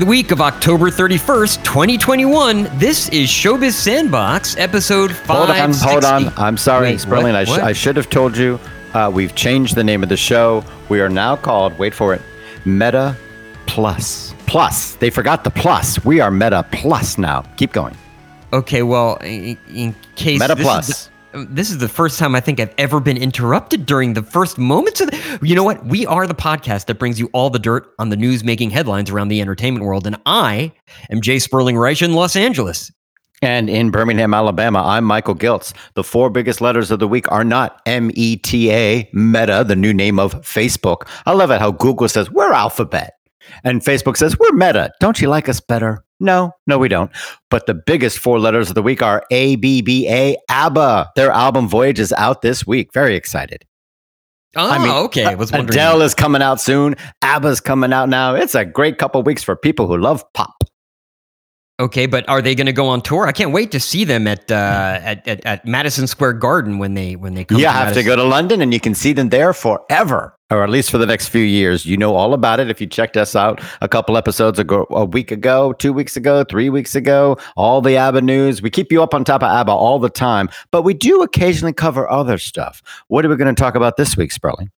the week of October 31st, 2021, this is Showbiz Sandbox, episode 560. Hold on. I'm sorry, Sperling. I should have told you. We've changed the name of the show. We are now called, wait for it, Meta Plus. Plus. They forgot the plus. We are Meta Plus now. Keep going. Okay, well, in case... Meta Plus. This is the first time I think I've ever been interrupted during the first moments of the... You know what? We are the podcast that brings you all the dirt on the news making headlines around the entertainment world. And I am Jay Sperling-Reich in Los Angeles. And in Birmingham, Alabama, I'm Michael Giltz. The four biggest letters of the week are not M-E-T-A, Meta, the new name of Facebook. I love it how Google says, we're Alphabet. And Facebook says, we're Meta. Don't you like us better? No, we don't. But the biggest four letters of the week are ABBA, ABBA. Their album Voyage is out this week. Very excited. Oh, I mean, okay. I was wondering. Adele is coming out soon. ABBA's coming out now. It's a great couple weeks for people who love pop. Okay, but are they going to go on tour? I can't wait to see them at Madison Square Garden when they come. Yeah, I have to go to London, and you can see them there forever, or at least for the next few years. You know all about it if you checked us out a couple episodes ago, a week ago, 2 weeks ago, 3 weeks ago. All the ABBA news. We keep you up on top of ABBA all the time, but we do occasionally cover other stuff. What are we going to talk about this week, Sperling?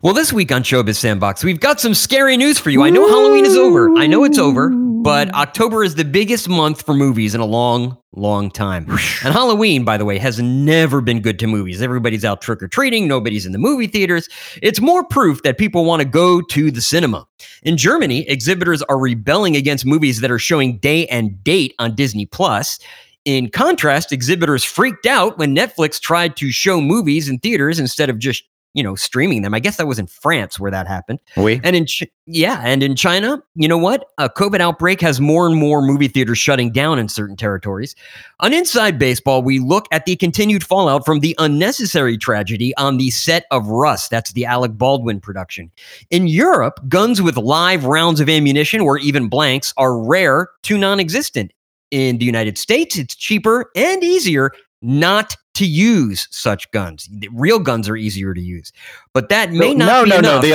Well, this week on Showbiz Sandbox, we've got some scary news for you. I know Halloween is over. I know it's over. But October is the biggest month for movies in a long, long time. And Halloween, by the way, has never been good to movies. Everybody's out trick-or-treating. Nobody's in the movie theaters. It's more proof that people want to go to the cinema. In Germany, exhibitors are rebelling against movies that are showing day and date on Disney Plus. In contrast, exhibitors freaked out when Netflix tried to show movies in theaters instead of just streaming them. I guess that was in France where that happened. And in China, you know what? A COVID outbreak has more and more movie theaters shutting down in certain territories. On Inside Baseball, we look at the continued fallout from the unnecessary tragedy on the set of Rust. That's the Alec Baldwin production. In Europe, guns with live rounds of ammunition or even blanks are rare to non-existent. In the United States, it's cheaper and easier not to use such guns. Real guns are easier to use, but that may not be enough. The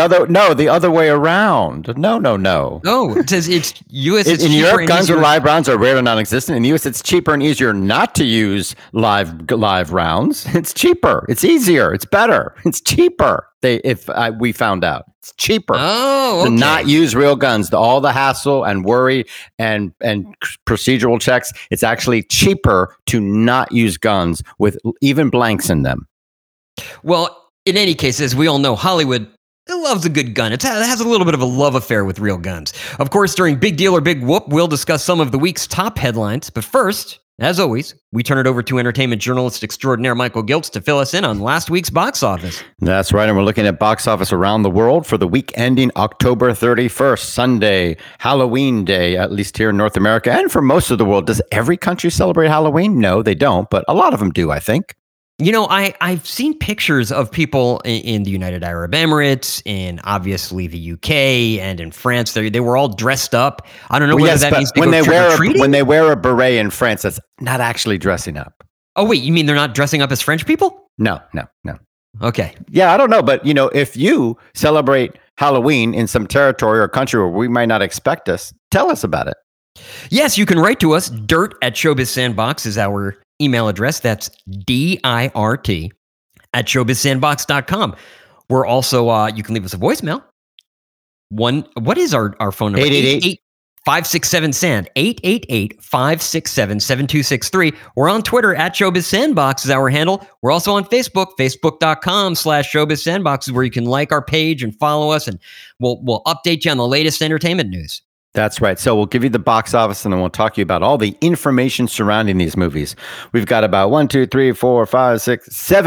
other way around. No. It says it's U.S. It's in Europe, guns with live rounds are rare and non-existent. In the U.S., it's cheaper and easier not to use live rounds. It's cheaper. It's easier. It's better. It's cheaper. We found out it's cheaper to not use real guns. All the hassle and worry and procedural checks. It's actually cheaper to not use guns with even blanks in them. Well, in any case, as we all know, Hollywood loves a good gun. It has a little bit of a love affair with real guns. Of course, during Big Deal or Big Whoop, we'll discuss some of the week's top headlines. But first, as always, we turn it over to entertainment journalist extraordinaire Michael Giltz to fill us in on last week's box office. That's right, and we're looking at box office around the world for the week ending October 31st, Sunday, Halloween Day, at least here in North America, and for most of the world. Does every country celebrate Halloween? No, they don't, but a lot of them do, I think. You know, I've seen pictures of people in the United Arab Emirates, in obviously the UK, and in France. They were all dressed up. I don't know whether that means they go trick-or-treating. When they wear a beret in France, that's not actually dressing up. Oh, wait, you mean they're not dressing up as French people? No. Okay. Yeah, I don't know, but if you celebrate Halloween in some territory or country where we might not expect us, tell us about it. Yes, you can write to us. Dirt at Showbiz Sandbox is our email address. That's DIRT at showbizsandbox.com. We're also, you can leave us a voicemail. What is our phone number? 888-567-SAND. 888-567-7263. We're on Twitter at showbizsandbox is our handle. We're also on Facebook, facebook.com/showbizsandbox is where you can like our page and follow us, and we'll update you on the latest entertainment news. That's right. So we'll give you the box office, and then we'll talk to you about all the information surrounding these movies. We've got about 7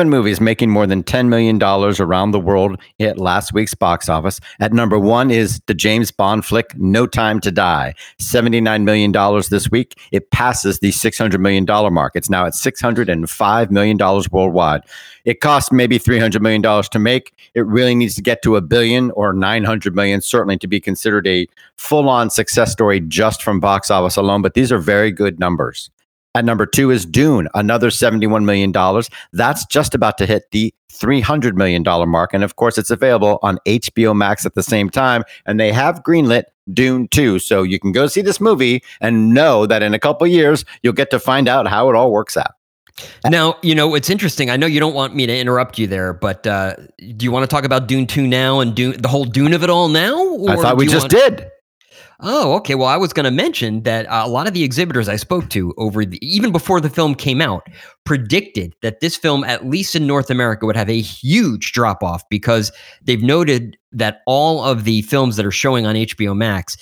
movies making more than $10 million around the world at last week's box office. At number one is the James Bond flick, No Time to Die. $79 million this week. It passes the $600 million mark. It's now at $605 million worldwide. It cost maybe $300 million to make. It really needs to get to $1 billion or $900 million, certainly to be considered a full-on success story just from box office alone, but these are very good numbers. At number two is Dune, another $71 million. That's just about to hit the $300 million mark. And of course, it's available on HBO Max at the same time. And they have greenlit Dune 2. So you can go see this movie and know that in a couple years, you'll get to find out how it all works out. Now, you know, it's interesting. I know you don't want me to interrupt you there, but do you want to talk about Dune 2 now and the whole Dune of it all now? Or I thought we just did. Oh, okay. Well, I was going to mention that a lot of the exhibitors I spoke to even before the film came out predicted that this film, at least in North America, would have a huge drop off because they've noted that all of the films that are showing on HBO Max,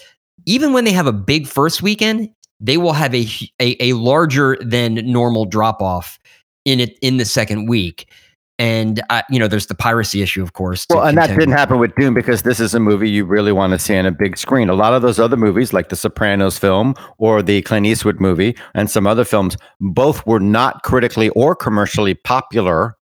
even when they have a big first weekend, they will have a larger than normal drop off in the second week. And, you know, there's the piracy issue, of course. Well, and that didn't happen with Dune because this is a movie you really want to see on a big screen. A lot of those other movies, like the Sopranos film or the Clint Eastwood movie and some other films, both were not critically or commercially popular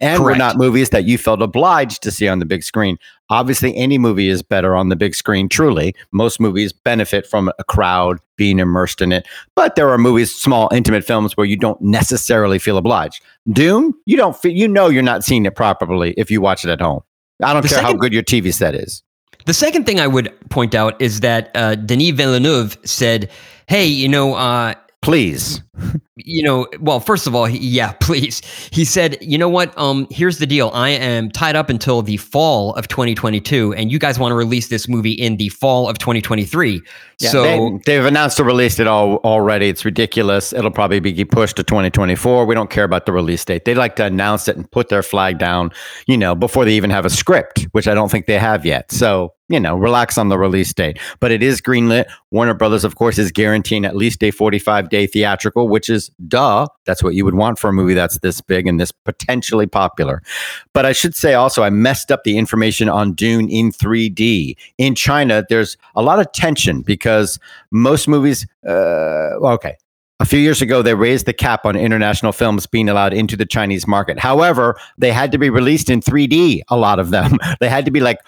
and were not movies that you felt obliged to see on the big screen. Obviously, any movie is better on the big screen, truly. Most movies benefit from a crowd being immersed in it. But there are movies, small, intimate films where you don't necessarily feel obliged. Dune, you don't feel, you know, you're not seeing it properly if you watch it at home. I don't care how good your TV set is. The second thing I would point out is that Denis Villeneuve said, hey, you know... please. You know, well, first of all, please. He said, you know what? Here's the deal. I am tied up until the fall of 2022, and you guys want to release this movie in the fall of 2023. Yeah, so they've announced to release it already. It's ridiculous. It'll probably be pushed to 2024. We don't care about the release date. They like to announce it and put their flag down, you know, before they even have a script, which I don't think they have yet. So, you know, relax on the release date. But it is greenlit. Warner Brothers, of course, is guaranteeing at least a 45-day theatrical, which is, duh, that's what you would want for a movie that's this big and this potentially popular. But I should say also, I messed up the information on Dune in 3D. In China, there's a lot of tension because most movies... A few years ago, they raised the cap on international films being allowed into the Chinese market. However, they had to be released in 3D, a lot of them. They had to be like...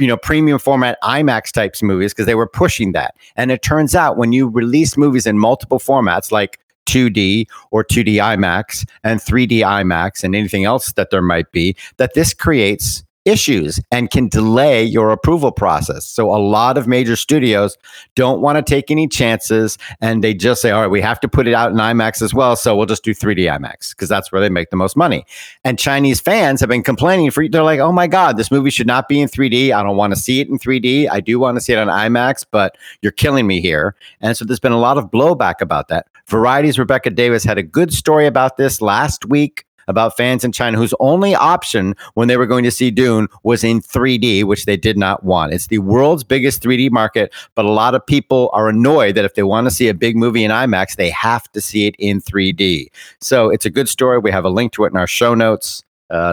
you know, premium format IMAX types movies because they were pushing that. And it turns out when you release movies in multiple formats like 2D or 2D IMAX and 3D IMAX and anything else that there might be, that this creates issues and can delay your approval process. So a lot of major studios don't want to take any chances and they just say, all right, we have to put it out in IMAX as well. So we'll just do 3D IMAX because that's where they make the most money. And Chinese fans have been complaining they're like, oh my God, this movie should not be in 3D. I don't want to see it in 3D. I do want to see it on IMAX, but you're killing me here. And so there's been a lot of blowback about that. Variety's Rebecca Davis had a good story about this last week, about fans in China whose only option when they were going to see Dune was in 3D, which they did not want. It's the world's biggest 3D market, but a lot of people are annoyed that if they want to see a big movie in IMAX, they have to see it in 3D. So it's a good story. We have a link to it in our show notes.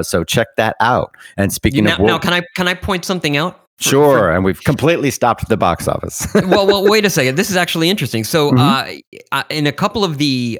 So check that out. And speaking of... Now, can I point something out? Sure, and we've completely stopped the box office. well, wait a second. This is actually interesting. So in a couple of the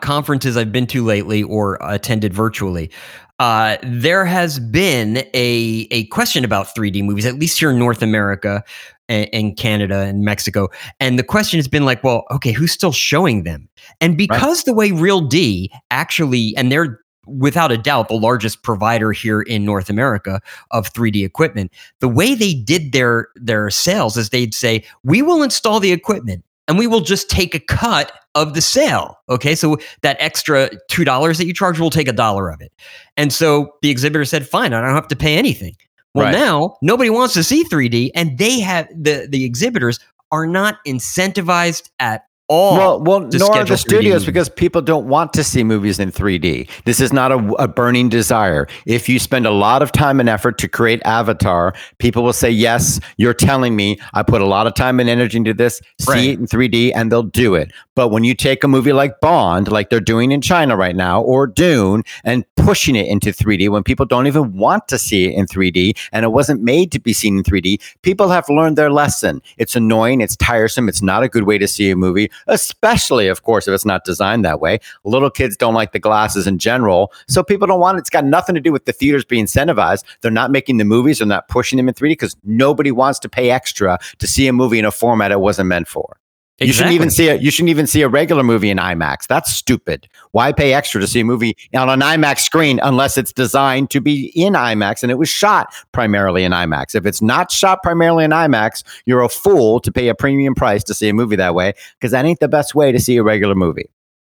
conferences I've been to lately or attended virtually, there has been a question about 3D movies, at least here in North America and Canada and Mexico. And the question has been like, well, okay, who's still showing them? And because the way Real D actually, and they're without a doubt, the largest provider here in North America of 3D equipment. The way they did their sales is they'd say, we will install the equipment and we will just take a cut of the sale. Okay, so that extra $2 that you charge, we'll take $1 of it. And so the exhibitor said, fine, I don't have to pay anything. Well, now nobody wants to see 3D and they have the exhibitors are not incentivized at nor are the studios because people don't want to see movies in 3D. This is not a burning desire. If you spend a lot of time and effort to create Avatar, people will say, yes, you're telling me I put a lot of time and energy into this, see it in 3D, and they'll do it. But when you take a movie like Bond, like they're doing in China right now, or Dune, and pushing it into 3D when people don't even want to see it in 3D, and it wasn't made to be seen in 3D, people have learned their lesson. It's annoying, it's tiresome, it's not a good way to see a movie. Especially, of course, if it's not designed that way. Little kids don't like the glasses in general, so people don't want it. It's got nothing to do with the theaters being incentivized. They're not making the movies. They're not pushing them in 3D because nobody wants to pay extra to see a movie in a format it wasn't meant for. Exactly. You shouldn't even see a regular movie in IMAX. That's stupid. Why pay extra to see a movie on an IMAX screen unless it's designed to be in IMAX and it was shot primarily in IMAX? If it's not shot primarily in IMAX, you're a fool to pay a premium price to see a movie that way, because that ain't the best way to see a regular movie.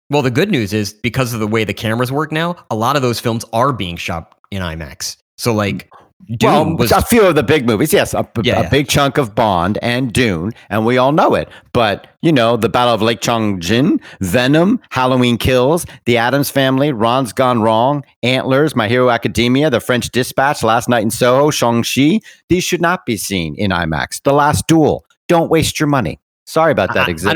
Well, the good news is, because of the way the cameras work now, a lot of those films are being shot in IMAX. So like... Dune was a few of the big movies. Yes, a big chunk of Bond and Dune, and we all know it. But, you know, the Battle of Lake Changjin, Venom, Halloween Kills, The Addams Family, Ron's Gone Wrong, Antlers, My Hero Academia, The French Dispatch, Last Night in Soho, Shang-Chi, these should not be seen in IMAX. The Last Duel, don't waste your money. Sorry about that. I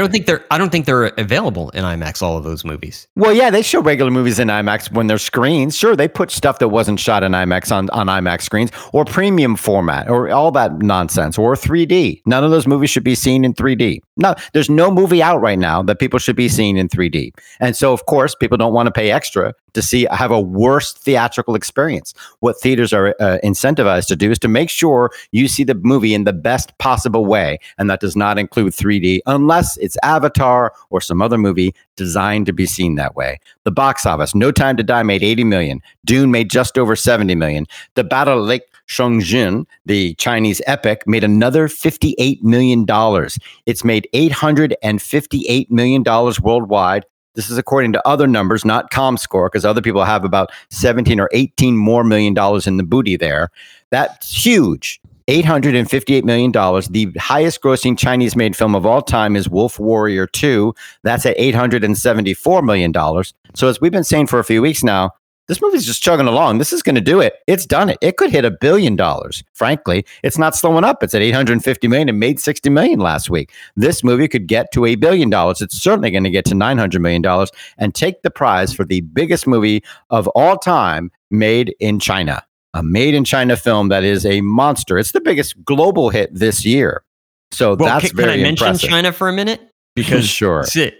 don't think they're available in IMAX, all of those movies. Well, yeah, they show regular movies in IMAX when they're screens. Sure, they put stuff that wasn't shot in IMAX on IMAX screens, or premium format, or all that nonsense, or 3D. None of those movies should be seen in 3D. No, there's no movie out right now that people should be seeing in 3D. And so, of course, people don't want to pay extra to have a worse theatrical experience. What theaters are incentivized to do is to make sure you see the movie in the best possible way, and that does not include 3D unless it's Avatar or some other movie designed to be seen that way. The box office, No Time to Die made 80 million. Dune made just over 70 million. The Battle of Lake Changjin, the Chinese epic, made another $58 million. It's made $858 million worldwide. This is according to other numbers, not ComScore, because other people have about 17 or 18 more million dollars in the booty there. That's huge. $858 million. The highest grossing Chinese made film of all time is Wolf Warrior 2. That's at $874 million. So as we've been saying for a few weeks now, this movie's just chugging along. This is going to do it. It's done it. It could hit $1 billion. Frankly, it's not slowing up. It's at 850 million and made 60 million last week. This movie could get to $1 billion. It's certainly going to get to $900 million and take the prize for the biggest movie of all time made in China. A made in China film that is a monster. It's the biggest global hit this year. So that's very impressive. Can I mention China for a minute? Because sure, since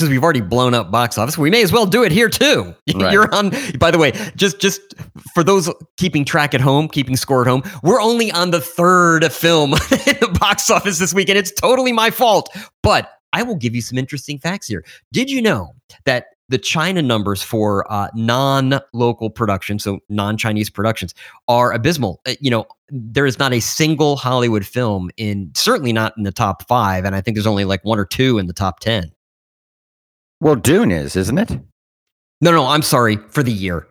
we've already blown up box office, we may as well do it here too. Right. You're on. By the way, just for those keeping track at home, keeping score at home, we're only on the third film in the box office this week, and it's totally my fault. But I will give you some interesting facts here. Did you know that the China numbers for non-local productions, so non-Chinese productions, are abysmal? There is not a single Hollywood film certainly not in the top 5. And I think there's only like one or two in the top 10. Well, Dune is, isn't it? No, I'm sorry. For the year.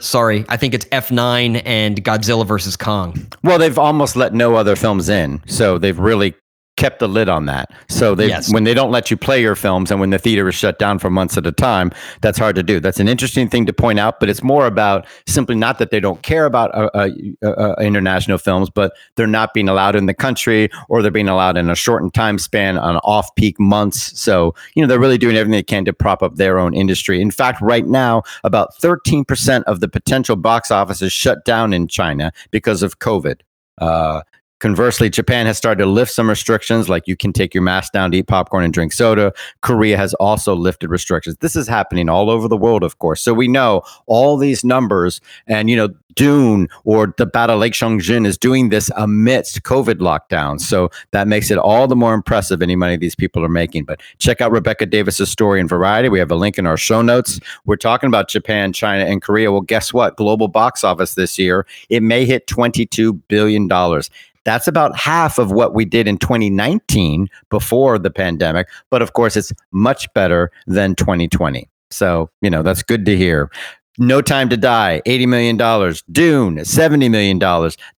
Sorry. I think it's F9 and Godzilla versus Kong. Well, they've almost let no other films in. So they've really kept the lid on that. So when they don't let you play your films, and when the theater is shut down for months at a time, that's hard to do. That's an interesting thing to point out, but it's more about simply not that they don't care about international films, but they're not being allowed in the country, or they're being allowed in a shortened time span on off-peak months. So, they're really doing everything they can to prop up their own industry. In fact, right now, about 13% of the potential box office is shut down in China because of COVID. Conversely, Japan has started to lift some restrictions, like you can take your mask down to eat popcorn and drink soda. Korea has also lifted restrictions. This is happening all over the world, of course. So we know all these numbers, and, Dune or the Battle Lake Changjin is doing this amidst COVID lockdowns. So that makes it all the more impressive any money these people are making. But check out Rebecca Davis's story in Variety. We have a link in our show notes. We're talking about Japan, China, and Korea. Well, guess what? Global box office this year, it may hit $22 billion. That's about half of what we did in 2019 before the pandemic. But of course, it's much better than 2020. So, that's good to hear. No Time to Die, $80 million. Dune, $70 million.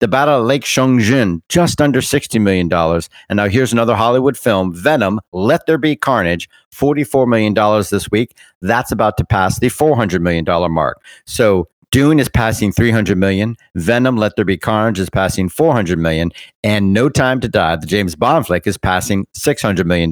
The Battle of Lake Changjin, just under $60 million. And now here's another Hollywood film, Venom: Let There Be Carnage, $44 million this week. That's about to pass the $400 million mark. So Dune is passing $300 million. Venom: Let There Be Carnage is passing $400 million. And No Time to Die, the James Bond flick, is passing $600 million.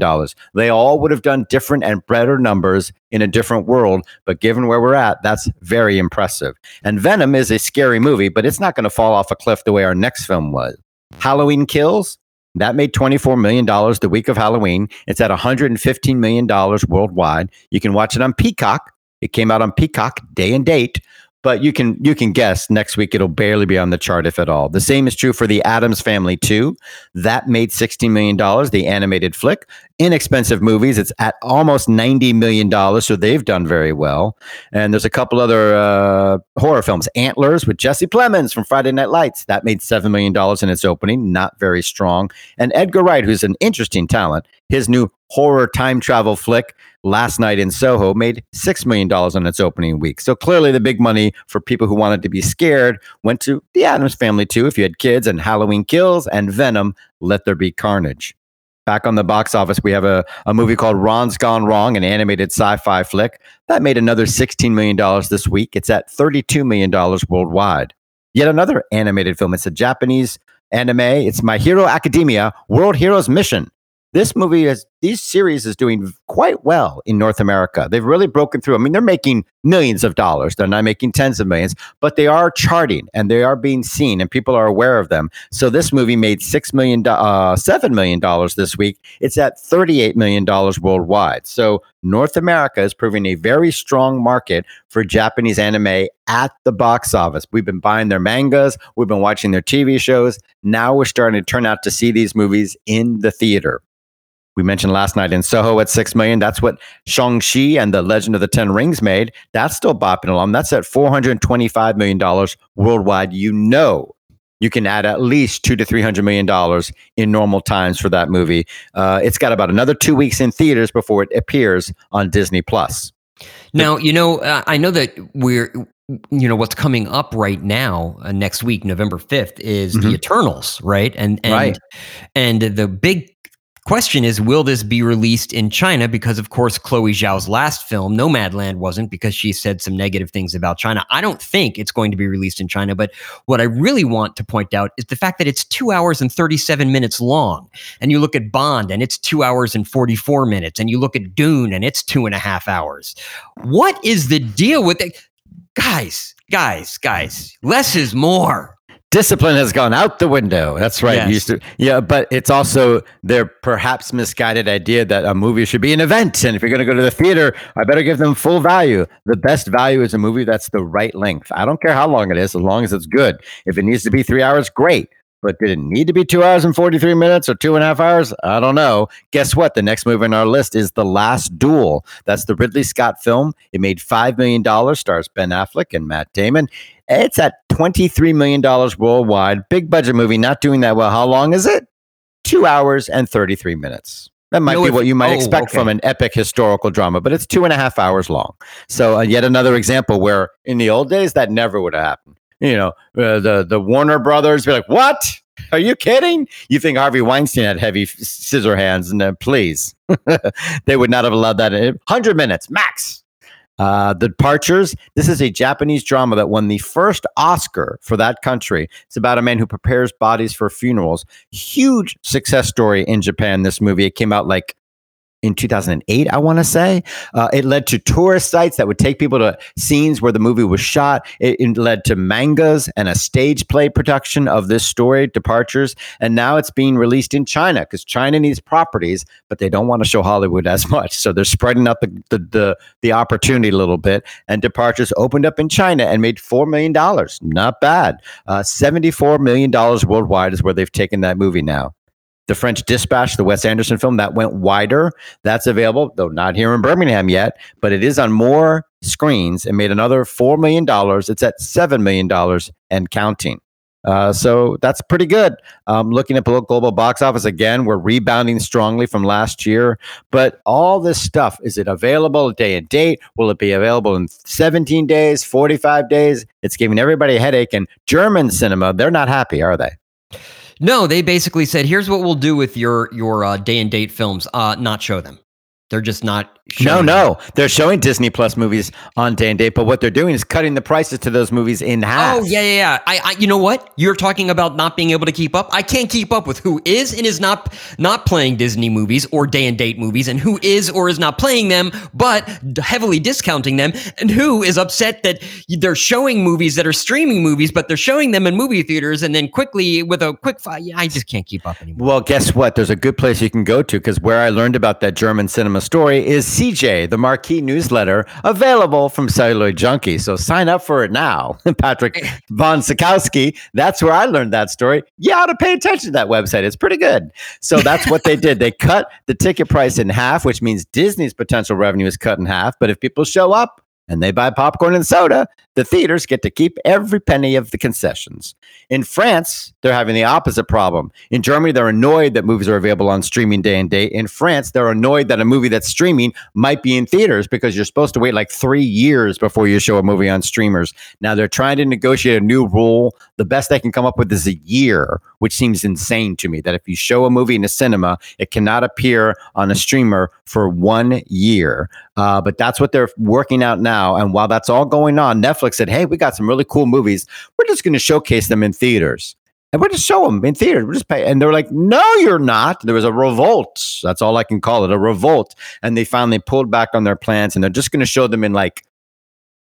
They all would have done different and better numbers in a different world, but given where we're at, that's very impressive. And Venom is a scary movie, but it's not going to fall off a cliff the way our next film was. Halloween Kills, that made $24 million the week of Halloween. It's at $115 million worldwide. You can watch it on Peacock. It came out on Peacock day and date. But you can guess next week it'll barely be on the chart, if at all. The same is true for The Addams Family 2. That made $16 million, the animated flick. Inexpensive movies. It's at almost $90 million, so they've done very well. And there's a couple other horror films. Antlers with Jesse Plemons from Friday Night Lights. That made $7 million in its opening. Not very strong. And Edgar Wright, who's an interesting talent, his new horror time travel flick, Last Night in Soho, made $6 million on its opening week. So clearly the big money for people who wanted to be scared went to The Addams Family 2, if you had kids, and Halloween Kills, and Venom: Let There Be Carnage. Back on the box office, we have a movie called Ron's Gone Wrong, an animated sci-fi flick. That made another $16 million this week. It's at $32 million worldwide. Yet another animated film. It's a Japanese anime. It's My Hero Academia, World Heroes Mission. This movie is doing quite well in North America. They've really broken through. I mean, they're making millions of dollars. They're not making tens of millions, but they are charting and they are being seen and people are aware of them. So this movie made $7 million this week. It's at $38 million worldwide. So North America is proving a very strong market for Japanese anime at the box office. We've been buying their mangas. We've been watching their TV shows. Now we're starting to turn out to see these movies in the theater. We mentioned Last Night in Soho at $6 million. That's what Shang-Chi and the Legend of the Ten Rings made. That's still bopping along. That's at $425 million worldwide. You know you can add at least $200 to $300 million in normal times for that movie. It's got about another 2 weeks in theaters before it appears on Disney Plus. Now, I know that what's coming up right now, next week, November 5th, is the Eternals, right? And the big question is, will this be released in China? Because, of course, Chloe Zhao's last film, Nomadland, wasn't, because she said some negative things about China. I don't think it's going to be released in China. But what I really want to point out is the fact that it's 2 hours and 37 minutes long. And you look at Bond and it's 2 hours and 44 minutes. And you look at Dune and it's 2.5 hours. What is the deal with it? Guys, less is more. Discipline has gone out the window. That's right. Yes. But it's also their perhaps misguided idea that a movie should be an event. And if you're going to go to the theater, I better give them full value. The best value is a movie that's the right length. I don't care how long it is, as long as it's good. If it needs to be 3 hours, great. But did it need to be 2 hours and 43 minutes or 2.5 hours? I don't know. Guess what? The next movie on our list is The Last Duel. That's the Ridley Scott film. It made $5 million, stars Ben Affleck and Matt Damon. It's at $23 million worldwide. Big budget movie, not doing that well. How long is it? 2 hours and 33 minutes. That might be what you might expect from an epic historical drama, but it's 2.5 hours long. So yet another example where in the old days that never would have happened. The Warner Brothers be like, what? Are you kidding? You think Harvey Weinstein had heavy scissor hands? No, please. They would not have allowed that. 100 minutes max. The Departures. This is a Japanese drama that won the first Oscar for that country. It's about a man who prepares bodies for funerals. Huge success story in Japan, this movie. It came out like in 2008, I want to say. It led to tourist sites that would take people to scenes where the movie was shot. It led to mangas and a stage play production of this story, Departures. And now it's being released in China because China needs properties, but they don't want to show Hollywood as much. So they're spreading out the opportunity a little bit. And Departures opened up in China and made $4 million. Not bad. $74 million worldwide is where they've taken that movie now. The French Dispatch, the Wes Anderson film, that went wider. That's available, though not here in Birmingham yet, but it is on more screens. It made another $4 million. It's at $7 million and counting. So that's pretty good. Looking at global box office again, we're rebounding strongly from last year. But all this stuff, is it available day and date? Will it be available in 17 days, 45 days? It's giving everybody a headache. And German cinema, they're not happy, are they? No, they basically said, here's what we'll do with your day and date films. Not show them. They're just not showing. No. They're showing Disney Plus movies on day and date, but what they're doing is cutting the prices to those movies in half. Oh, yeah. I you know what? You're talking about not being able to keep up. I can't keep up with who is and is not playing Disney movies or day and date movies, and who is or is not playing them, but heavily discounting them, and who is upset that they're showing movies that are streaming movies, but they're showing them in movie theaters, and then quickly with a quick fire. I just can't keep up anymore. Well, guess what? There's a good place you can go to, because where I learned about that German cinema story is CJ, the Marquee newsletter, available from Celluloid Junkie. So sign up for it now. Patrick Von Sikowski, that's where I learned that story. You ought to pay attention to that website. It's pretty good. So that's what they did. They cut the ticket price in half, which means Disney's potential revenue is cut in half. But if people show up and they buy popcorn and soda, the theaters get to keep every penny of the concessions. In France, they're having the opposite problem. In Germany, they're annoyed that movies are available on streaming day and date. In France, they're annoyed that a movie that's streaming might be in theaters because you're supposed to wait like 3 years before you show a movie on streamers. Now, they're trying to negotiate a new rule. The best they can come up with is a year, which seems insane to me, that if you show a movie in a cinema, it cannot appear on a streamer for 1 year. But that's what they're working out now. And while that's all going on, Netflix said, hey, we got some really cool movies. We're just going to showcase them in theaters. And we're just show them in theaters. We're just pay. And they're like, no, you're not. There was a revolt. That's all I can call it, a revolt. And they finally pulled back on their plans. And they're just going to show them in like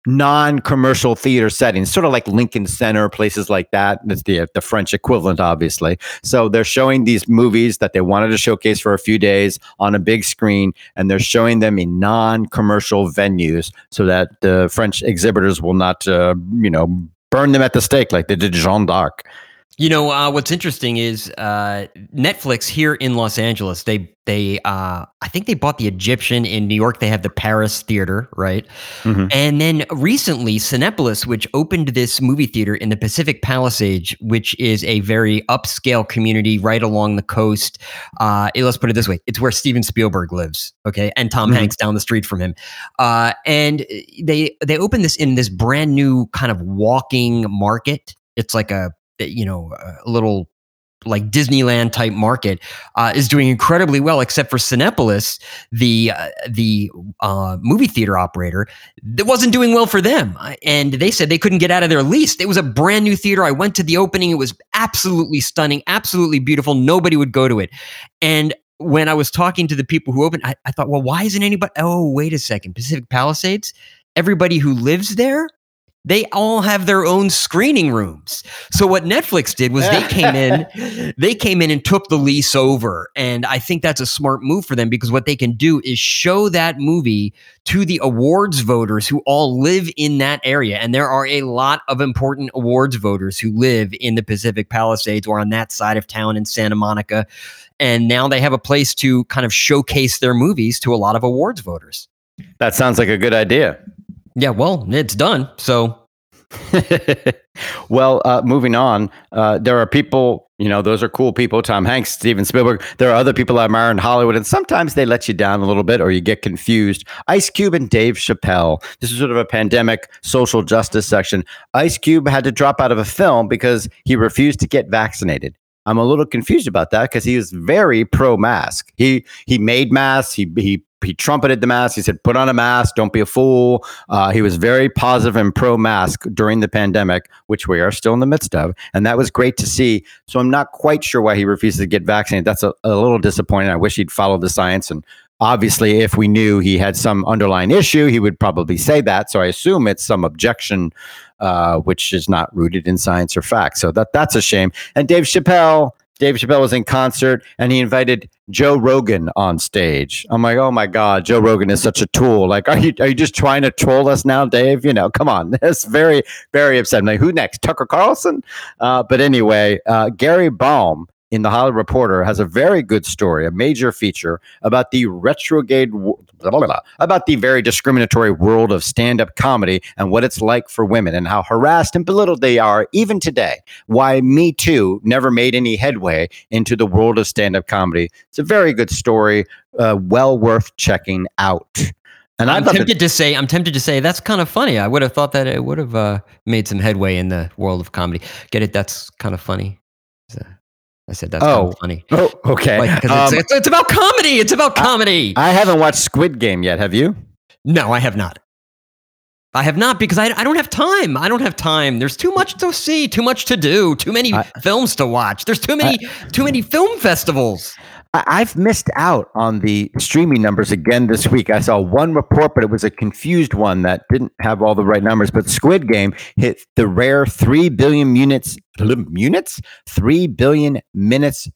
non-commercial theater settings, sort of like Lincoln Center, places like that. That's the French equivalent, obviously. So they're showing these movies that they wanted to showcase for a few days on a big screen, and they're showing them in non-commercial venues so that the French exhibitors will not, burn them at the stake like they did Jeanne d'Arc. You know, what's interesting is Netflix here in Los Angeles, they I think they bought the Egyptian. In New York, they have the Paris Theater, right? Mm-hmm. And then recently, Cinepolis, which opened this movie theater in the Pacific Palisades, which is a very upscale community right along the coast. Let's put it this way. It's where Steven Spielberg lives, okay? And Tom Hanks down the street from him. And they opened this in this brand new kind of walking market. It's like a little like Disneyland type market, is doing incredibly well, except for Cinepolis, the movie theater operator, that wasn't doing well for them. And they said they couldn't get out of their lease. It was a brand new theater. I went to the opening. It was absolutely stunning, absolutely beautiful. Nobody would go to it. And when I was talking to the people who opened, I thought, well, why isn't anybody? Oh, wait a second. Pacific Palisades, everybody who lives there, they all have their own screening rooms. So what Netflix did was they came in and took the lease over. And I think that's a smart move for them, because what they can do is show that movie to the awards voters who all live in that area. And there are a lot of important awards voters who live in the Pacific Palisades or on that side of town in Santa Monica. And now they have a place to kind of showcase their movies to a lot of awards voters. That sounds like a good idea. Yeah, well, it's done. So, well, moving on, there are people, those are cool people, Tom Hanks, Steven Spielberg. There are other people I admire in Hollywood, and sometimes they let you down a little bit or you get confused. Ice Cube and Dave Chappelle. This is sort of a pandemic social justice section. Ice Cube had to drop out of a film because he refused to get vaccinated. I'm a little confused about that because he was very pro-mask. He made masks. He trumpeted the mask. He said, put on a mask. Don't be a fool. He was very positive and pro-mask during the pandemic, which we are still in the midst of. And that was great to see. So I'm not quite sure why he refuses to get vaccinated. That's a little disappointing. I wish he'd followed the science. And obviously, if we knew he had some underlying issue, he would probably say that. So I assume it's some objection, which is not rooted in science or fact. So that's a shame. And Dave Chappelle was in concert, and he invited Joe Rogan on stage. I'm like, oh my God, Joe Rogan is such a tool. Like, are you just trying to troll us now, Dave? Come on. That's very, very upsetting. Like, who next? Tucker Carlson? But anyway, Gary Baum in The Hollywood Reporter has a very good story, a major feature about the retrograde, about the very discriminatory world of stand-up comedy and what it's like for women and how harassed and belittled they are even today. Why Me Too never made any headway into the world of stand-up comedy. It's a very good story, well worth checking out. And I'm tempted to say that's kind of funny. I would have thought that it would have made some headway in the world of comedy. Get it? That's kind of funny. I said, that's kind of funny. Oh, okay. Like, it's about comedy. It's about comedy. I haven't watched Squid Game yet. Have you? No, I have not. I have not, because I don't have time. I don't have time. There's too much to see, too much to do, too many films to watch. There's too many film festivals. I've missed out on the streaming numbers again this week. I saw one report, but it was a confused one that didn't have all the right numbers. But Squid Game hit the rare 3 billion minutes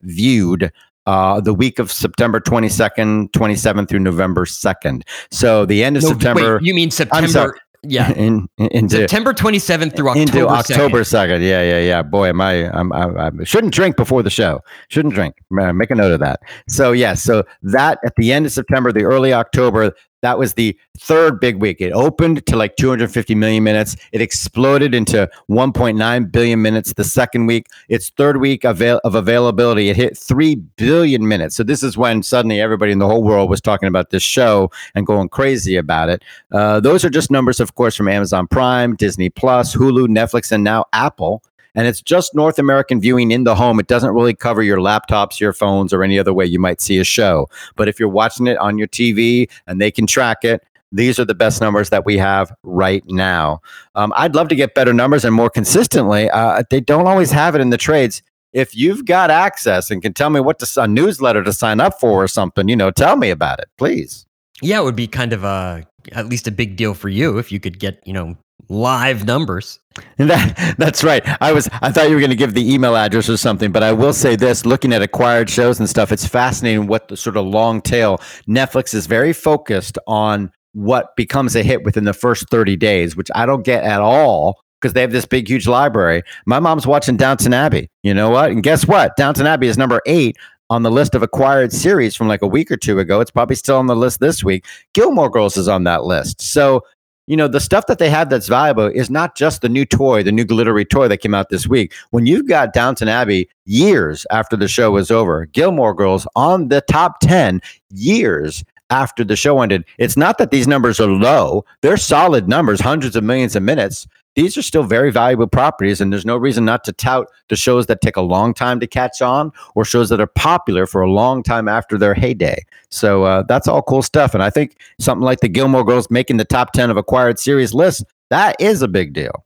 viewed the week of September 22nd, 27th through November 2nd. So the end of September. Wait, you mean September? Yeah, into September 27th through October into October 2nd. Yeah. Boy, am I shouldn't drink before the show. Shouldn't drink. Make a note of that. So yeah, so that at the end of September, the early October, that was the third big week. It opened to like 250 million minutes. It exploded into 1.9 billion minutes the second week. Its third week of availability, it hit 3 billion minutes. So this is when suddenly everybody in the whole world was talking about this show and going crazy about it. Those are just numbers, of course, from Amazon Prime, Disney Plus, Hulu, Netflix, and now Apple. And it's just North American viewing in the home. It doesn't really cover your laptops, your phones, or any other way you might see a show. But if you're watching it on your TV and they can track it, these are the best numbers that we have right now. I'd love to get better numbers and more consistently. They don't always have it in the trades. If you've got access and can tell me what a newsletter to sign up for or something, you know, tell me about it, please. Yeah, it would be kind of at least a big deal for you if you could get, you know, live numbers. And that's right. I thought you were going to give the email address or something, but I will say this, looking at acquired shows and stuff, it's fascinating what the sort of long tail. Netflix is very focused on what becomes a hit within the first 30 days, which I don't get at all because they have this big, huge library. My mom's watching Downton Abbey. You know what? And guess what? Downton Abbey is number 8 on the list of acquired series from like a week or two ago. It's probably still on the list this week. Gilmore Girls is on that list. So, you know, the stuff that they have that's valuable is not just the new toy, the new glittery toy that came out this week. When you've got Downton Abbey years after the show was over, Gilmore Girls on the top 10 years after the show ended. It's not that these numbers are low. They're solid numbers, hundreds of millions of minutes. These are still very valuable properties, and there's no reason not to tout the shows that take a long time to catch on or shows that are popular for a long time after their heyday. So that's all cool stuff. And I think something like the Gilmore Girls making the top 10 of acquired series list, that is a big deal.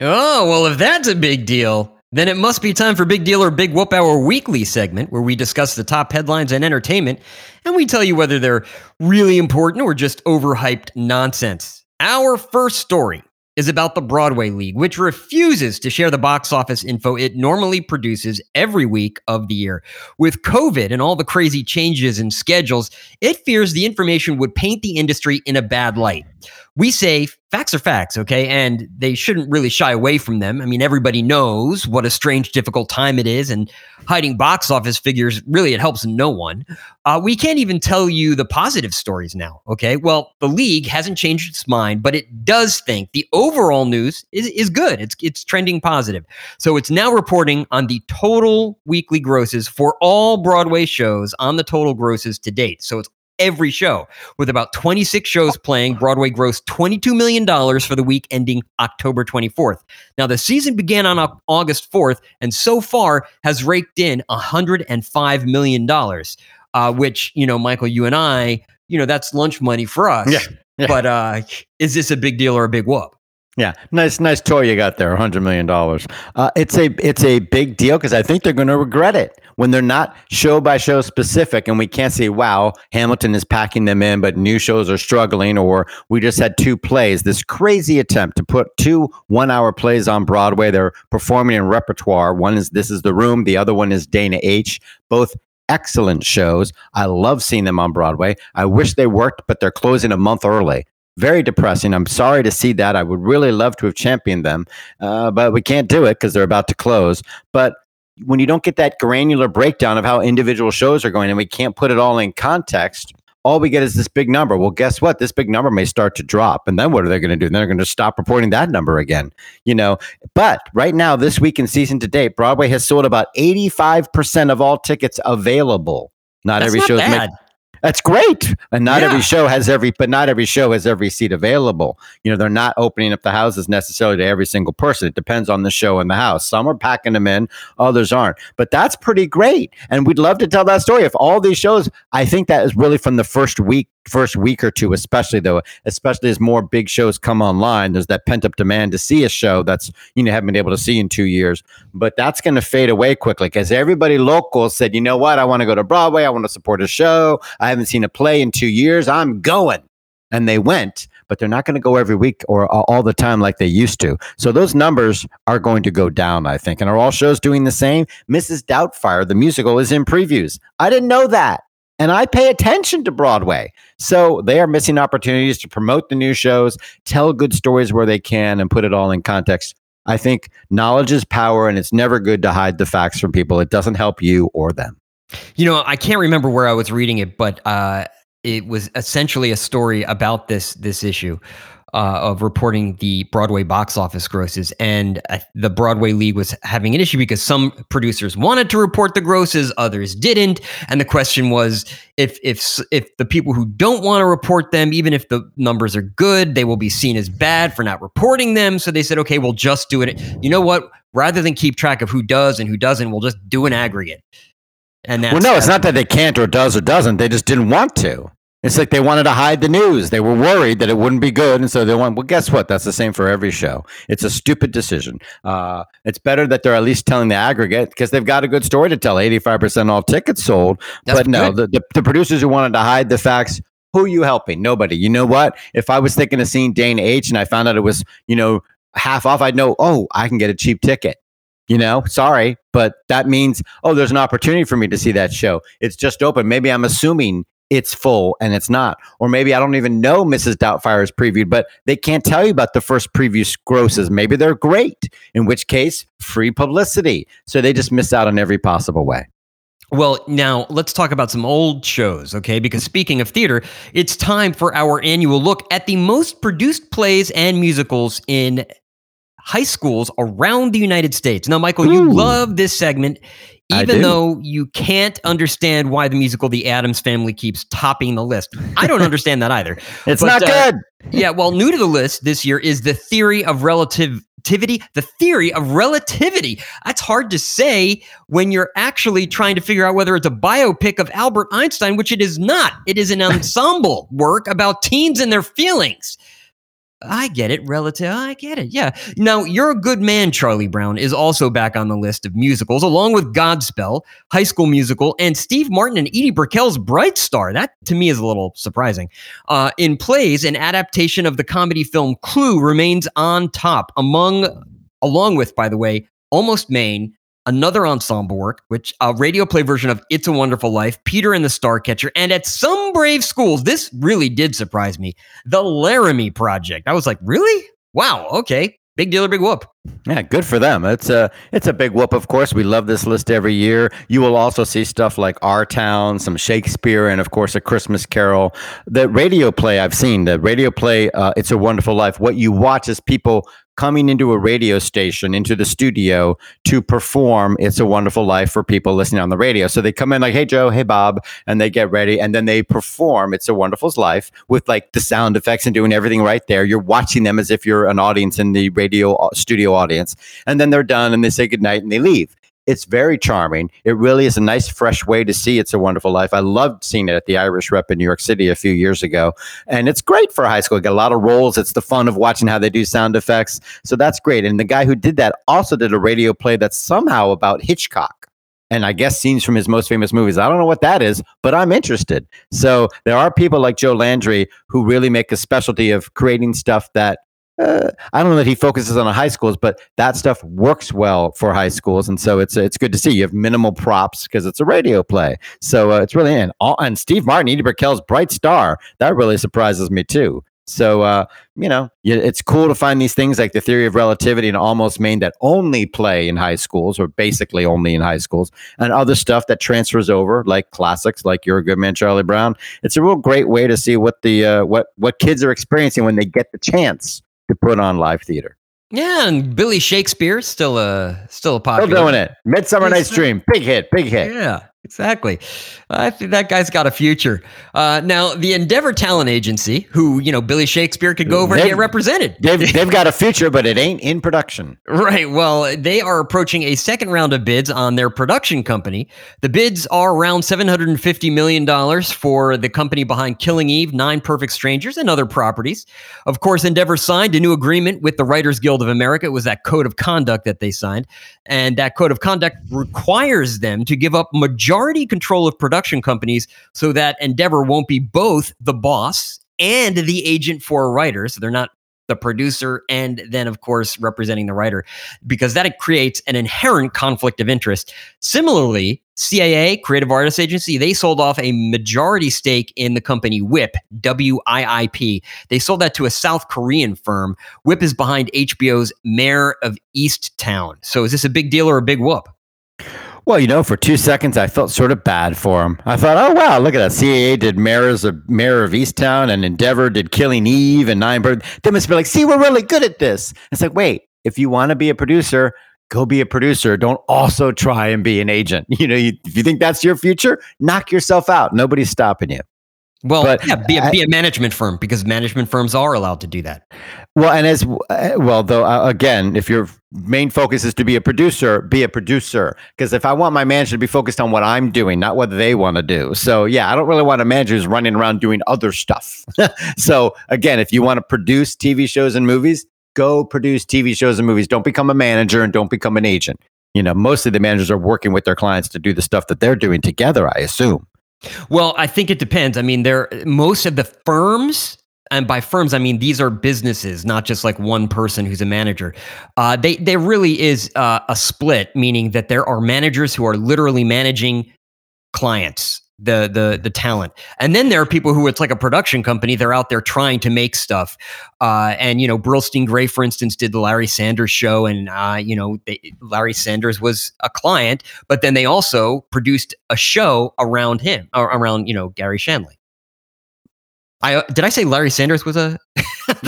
Oh, well, if that's a big deal, then it must be time for Big Deal or Big Whoop, our weekly segment where we discuss the top headlines and entertainment, and we tell you whether they're really important or just overhyped nonsense. Our first story is about the Broadway League, which refuses to share the box office info it normally produces every week of the year. With COVID and all the crazy changes in schedules, it fears the information would paint the industry in a bad light. We say facts are facts, okay? And they shouldn't really shy away from them. I mean, everybody knows what a strange, difficult time it is, and hiding box office figures, really, it helps no one. We can't even tell you the positive stories now, okay? Well, the league hasn't changed its mind, but it does think the overall news is good. It's trending positive. So it's now reporting on the total weekly grosses for all Broadway shows on the total grosses to date. So it's every show, with about 26 shows playing. Broadway grossed $22 million for the week ending October 24th. Now, the season began on August 4th, and so far has raked in $105 million, which, you know, Michael, you and I, you know, that's lunch money for us. Yeah. But is this a big deal or a big whoop? Yeah, nice toy you got there, $100 million. It's a big deal because I think they're going to regret it when they're not show by show specific and we can't say, wow, Hamilton is packing them in, but new shows are struggling, or we just had 2 plays. This crazy attempt to put 2 one-hour plays on Broadway. They're performing in repertoire. One is This Is the Room. The other one is Dana H. Both excellent shows. I love seeing them on Broadway. I wish they worked, but they're closing a month early. Very depressing. I'm sorry to see that. I would really love to have championed them, but we can't do it because they're about to close. But when you don't get that granular breakdown of how individual shows are going and we can't put it all in context, all we get is this big number. Well, guess what? This big number may start to drop. And then what are they going to do? They're going to stop reporting that number again, you know. But right now, this week in season to date, Broadway has sold about 85% of all tickets available. That's great. And not every show has every seat available. You know, they're not opening up the houses necessarily to every single person. It depends on the show and the house. Some are packing them in, others aren't. But that's pretty great. And we'd love to tell that story. If all these shows, I think that is really from the first week or two, especially as more big shows come online, there's that pent up demand to see a show that's, you know, haven't been able to see in 2 years. But that's going to fade away quickly because everybody local said, you know what? I want to go to Broadway. I want to support a show. I haven't seen a play in 2 years. I'm going. And they went, but they're not going to go every week or all the time like they used to. So those numbers are going to go down, I think. And are all shows doing the same? Mrs. Doubtfire, the musical, is in previews. I didn't know that. And I pay attention to Broadway. So they are missing opportunities to promote the new shows, tell good stories where they can, and put it all in context. I think knowledge is power, and it's never good to hide the facts from people. It doesn't help you or them. You know, I can't remember where I was reading it, but it was essentially a story about this issue of reporting the Broadway box office grosses. And the Broadway League was having an issue because some producers wanted to report the grosses, others didn't. And the question was, if the people who don't want to report them, even if the numbers are good, they will be seen as bad for not reporting them. So they said, okay, we'll just do it. You know what? Rather than keep track of who does and who doesn't, we'll just do an aggregate. And that's, well, no, it's not that they can't or does or doesn't. They just didn't want to. It's like they wanted to hide the news. They were worried that it wouldn't be good. And so they went, well, guess what? That's the same for every show. It's a stupid decision. It's better that they're at least telling the aggregate because they've got a good story to tell. 85% off tickets sold. That's but no, the producers who wanted to hide the facts, who are you helping? Nobody. You know what? If I was thinking of seeing Dane H and I found out it was, you know, half off, I'd know, oh, I can get a cheap ticket. You know, sorry, but that means, oh, there's an opportunity for me to see that show. It's just open. Maybe I'm assuming it's full and it's not. Or maybe I don't even know Mrs. Doubtfire is previewed, but they can't tell you about the first preview grosses. Maybe they're great, in which case, free publicity. So they just miss out on every possible way. Well, now let's talk about some old shows, okay? Because speaking of theater, it's time for our annual look at the most produced plays and musicals in high schools around the United States. Now, Michael, you love this segment, even though you can't understand why the musical The Addams Family keeps topping the list. I don't understand that either. It's but, not good. Yeah, well, new to the list this year is The Theory of Relativity. The Theory of Relativity. That's hard to say when you're actually trying to figure out whether it's a biopic of Albert Einstein, which it is not. It is an ensemble work about teens and their feelings. I get it, relative. I get it. Yeah. Now, You're a Good Man, Charlie Brown is also back on the list of musicals, along with Godspell, High School Musical, and Steve Martin and Edie Brickell's Bright Star. That, to me, is a little surprising. In plays, an adaptation of the comedy film Clue remains on top, along with, by the way, Almost Maine, another ensemble work, which a radio play version of It's a Wonderful Life, Peter and the Starcatcher, and at some brave schools, this really did surprise me, The Laramie Project. I was like, really? Wow, okay. Big deal or big whoop. Yeah, good for them. It's a big whoop, of course. We love this list every year. You will also see stuff like Our Town, some Shakespeare, and, of course, A Christmas Carol. The radio play I've seen, the radio play It's a Wonderful Life, what you watch is people coming into a radio station, into the studio to perform It's a Wonderful Life for people listening on the radio. So they come in like, hey, Joe, hey, Bob, and they get ready. And then they perform It's a Wonderful Life with like the sound effects and doing everything right there. You're watching them as if you're an audience in the radio studio audience. And then they're done and they say goodnight and they leave. It's very charming. It really is a nice, fresh way to see It's a Wonderful Life. I loved seeing it at the Irish Rep in New York City a few years ago. And it's great for high school. You get a lot of roles. It's the fun of watching how they do sound effects. So that's great. And the guy who did that also did a radio play that's somehow about Hitchcock. And I guess scenes from his most famous movies. I don't know what that is, but I'm interested. So there are people like Joe Landry who really make a specialty of creating stuff that I don't know that he focuses on high schools, but that stuff works well for high schools. And so it's good to see. You have minimal props because it's a radio play. So it's really in. And Steve Martin, Edie Brickell's Bright Star, that really surprises me too. So, you know, it's cool to find these things like The Theory of Relativity and Almost Maine that only play in high schools or basically only in high schools and other stuff that transfers over like classics like You're a Good Man, Charlie Brown. It's a real great way to see what the what kids are experiencing when they get the chance to put on live theater. Yeah, and Billy Shakespeare still a popular. Still doing it. Midsummer Night's Dream, big hit. Yeah, exactly. I think that guy's got a future. Now, the Endeavor Talent Agency, who you know Billy Shakespeare could go over and get represented. They've got a future, but it ain't in production. Right. Well, they are approaching a second round of bids on their production company. The bids are around $750 million for the company behind Killing Eve, Nine Perfect Strangers, and other properties. Of course, Endeavor signed a new agreement with the Writers Guild of America. It was that code of conduct that they signed, and that code of conduct requires them to give up majority control of production companies so that Endeavor won't be both the boss and the agent for a writer. So they're not the producer and then, of course, representing the writer, because that creates an inherent conflict of interest. Similarly, CIA, Creative Artists Agency, they sold off a majority stake in the company WIP, WIIP. They sold that to a South Korean firm. WIP is behind HBO's Mayor of Easttown. So is this a big deal or a big whoop? Well, you know, for 2 seconds, I felt sort of bad for him. I thought, oh, wow, look at that. CAA did Mayor of Easttown, and Endeavor did Killing Eve and Nine Birds. They must be like, see, we're really good at this. It's like, wait, if you want to be a producer, go be a producer. Don't also try and be an agent. You know, if you think that's your future, knock yourself out. Nobody's stopping you. Well, but yeah, be a management firm, because management firms are allowed to do that. Well, and as well, though, again, if your main focus is to be a producer, because if I want my manager to be focused on what I'm doing, not what they want to do. So, yeah, I don't really want a manager who's running around doing other stuff. So, again, if you want to produce TV shows and movies, go produce TV shows and movies. Don't become a manager and don't become an agent. You know, mostly the managers are working with their clients to do the stuff that they're doing together, I assume. Well, I think it depends. I mean, most of the firms, and by firms, I mean, these are businesses, not just like one person who's a manager. There really is a split, meaning that there are managers who are literally managing clients, the talent. And then there are people who, it's like a production company. They're out there trying to make stuff. And, you know, Burlstein Gray, for instance, did the Larry Sanders Show. And, you know, Larry Sanders was a client, but then they also produced a show around him, or around, you know, Gary Shandling. Did I say Larry Sanders was a...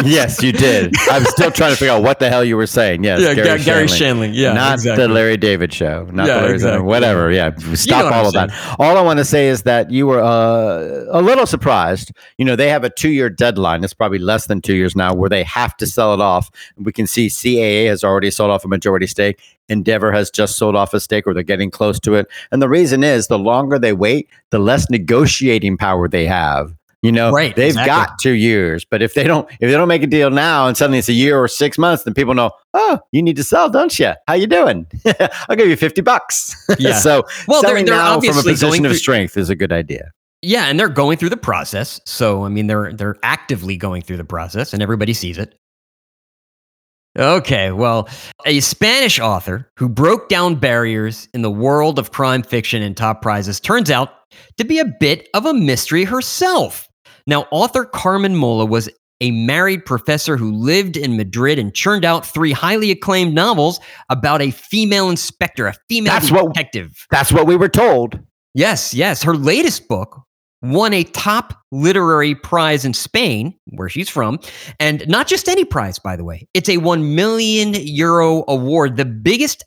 Yes, you did. I'm still trying to figure out what the hell you were saying. Yes, yeah, Gary Shandling. Yeah, not exactly. The Larry David Show. Not the Larry exactly. Sanders, whatever. Yeah, stop all of that. All I want to say is that you were a little surprised. You know, they have a 2-year deadline. It's probably less than 2 years now, where they have to sell it off. We can see CAA has already sold off a majority stake. Endeavor has just sold off a stake, or they're getting close to it. And the reason is, the longer they wait, the less negotiating power they have. You know, right, they've got 2 years, but if they don't make a deal now, and suddenly it's a year or 6 months, then people know, oh, you need to sell, don't you? How you doing? I'll give you $50. Yeah. So well, selling they're now from a position of strength is a good idea. Yeah, and they're going through the process. So I mean, they're actively going through the process, and everybody sees it. Okay, well, a Spanish author who broke down barriers in the world of crime fiction and top prizes turns out to be a bit of a mystery herself. Now, author Carmen Mola was a married professor who lived in Madrid and churned out 3 highly acclaimed novels about a female inspector, a female detective. That's what we were told. Yes. Her latest book won a top literary prize in Spain, where she's from, and not just any prize, by the way. It's a €1 million award, the biggest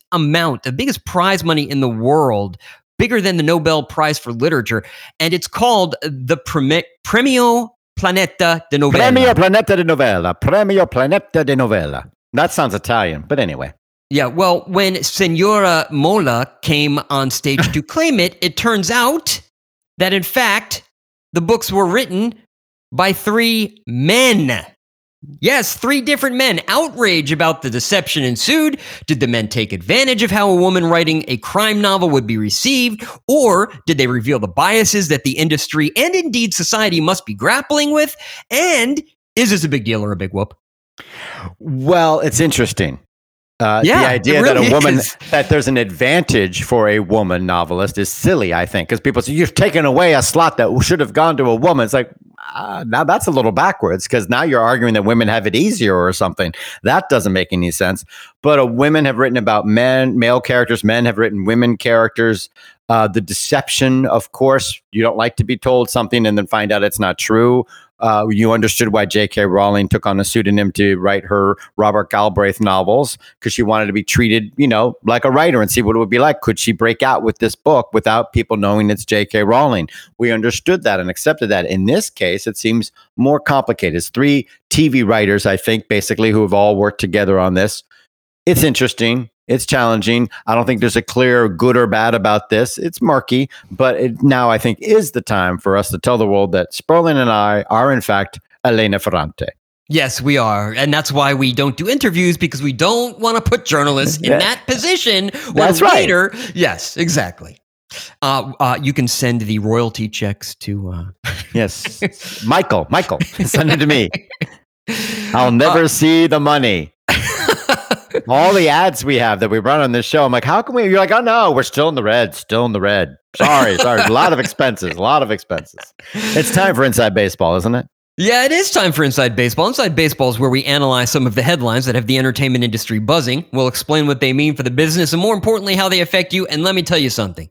prize money in the world, bigger than the Nobel Prize for Literature, and it's called the Premio Planeta de Novela. Premio Planeta de Novela. That sounds Italian, but anyway. Yeah, well, when Senora Mola came on stage to claim it, it turns out that, in fact, the books were written by 3 men. Yes, 3 different men. Outrage about the deception ensued. Did the men take advantage of how a woman writing a crime novel would be received? Or did they reveal the biases that the industry and indeed society must be grappling with? And is this a big deal or a big whoop? Well, it's interesting. The idea really that a woman, that there's an advantage for a woman novelist is silly, I think, because people say, you've taken away a slot that should have gone to a woman. It's like, now that's a little backwards, because now you're arguing that women have it easier or something. That doesn't make any sense. But women have written about male characters. Men have written women characters. The deception, of course, you don't like to be told something and then find out it's not true. You understood why J.K. Rowling took on a pseudonym to write her Robert Galbraith novels, because she wanted to be treated, you know, like a writer and see what it would be like. Could she break out with this book without people knowing it's J.K. Rowling? We understood that and accepted that. In this case, it seems more complicated. It's 3 TV writers, I think, basically, who have all worked together on this. It's interesting. It's challenging. I don't think there's a clear good or bad about this. It's murky, but now I think is the time for us to tell the world that Sperling and I are, in fact, Elena Ferrante. Yes, we are. And that's why we don't do interviews, because we don't want to put journalists in that position. That's right. Later. Yes, exactly. You can send the royalty checks to... Yes. Michael, send it to me. I'll never see the money. All the ads we have that we run on this show, I'm like, how can we? You're like, oh no, we're still in the red. Sorry. A lot of expenses. It's time for Inside Baseball, isn't it? Yeah, it is time for Inside Baseball. Inside Baseball is where we analyze some of the headlines that have the entertainment industry buzzing. We'll explain what they mean for the business and, more importantly, how they affect you. And let me tell you something.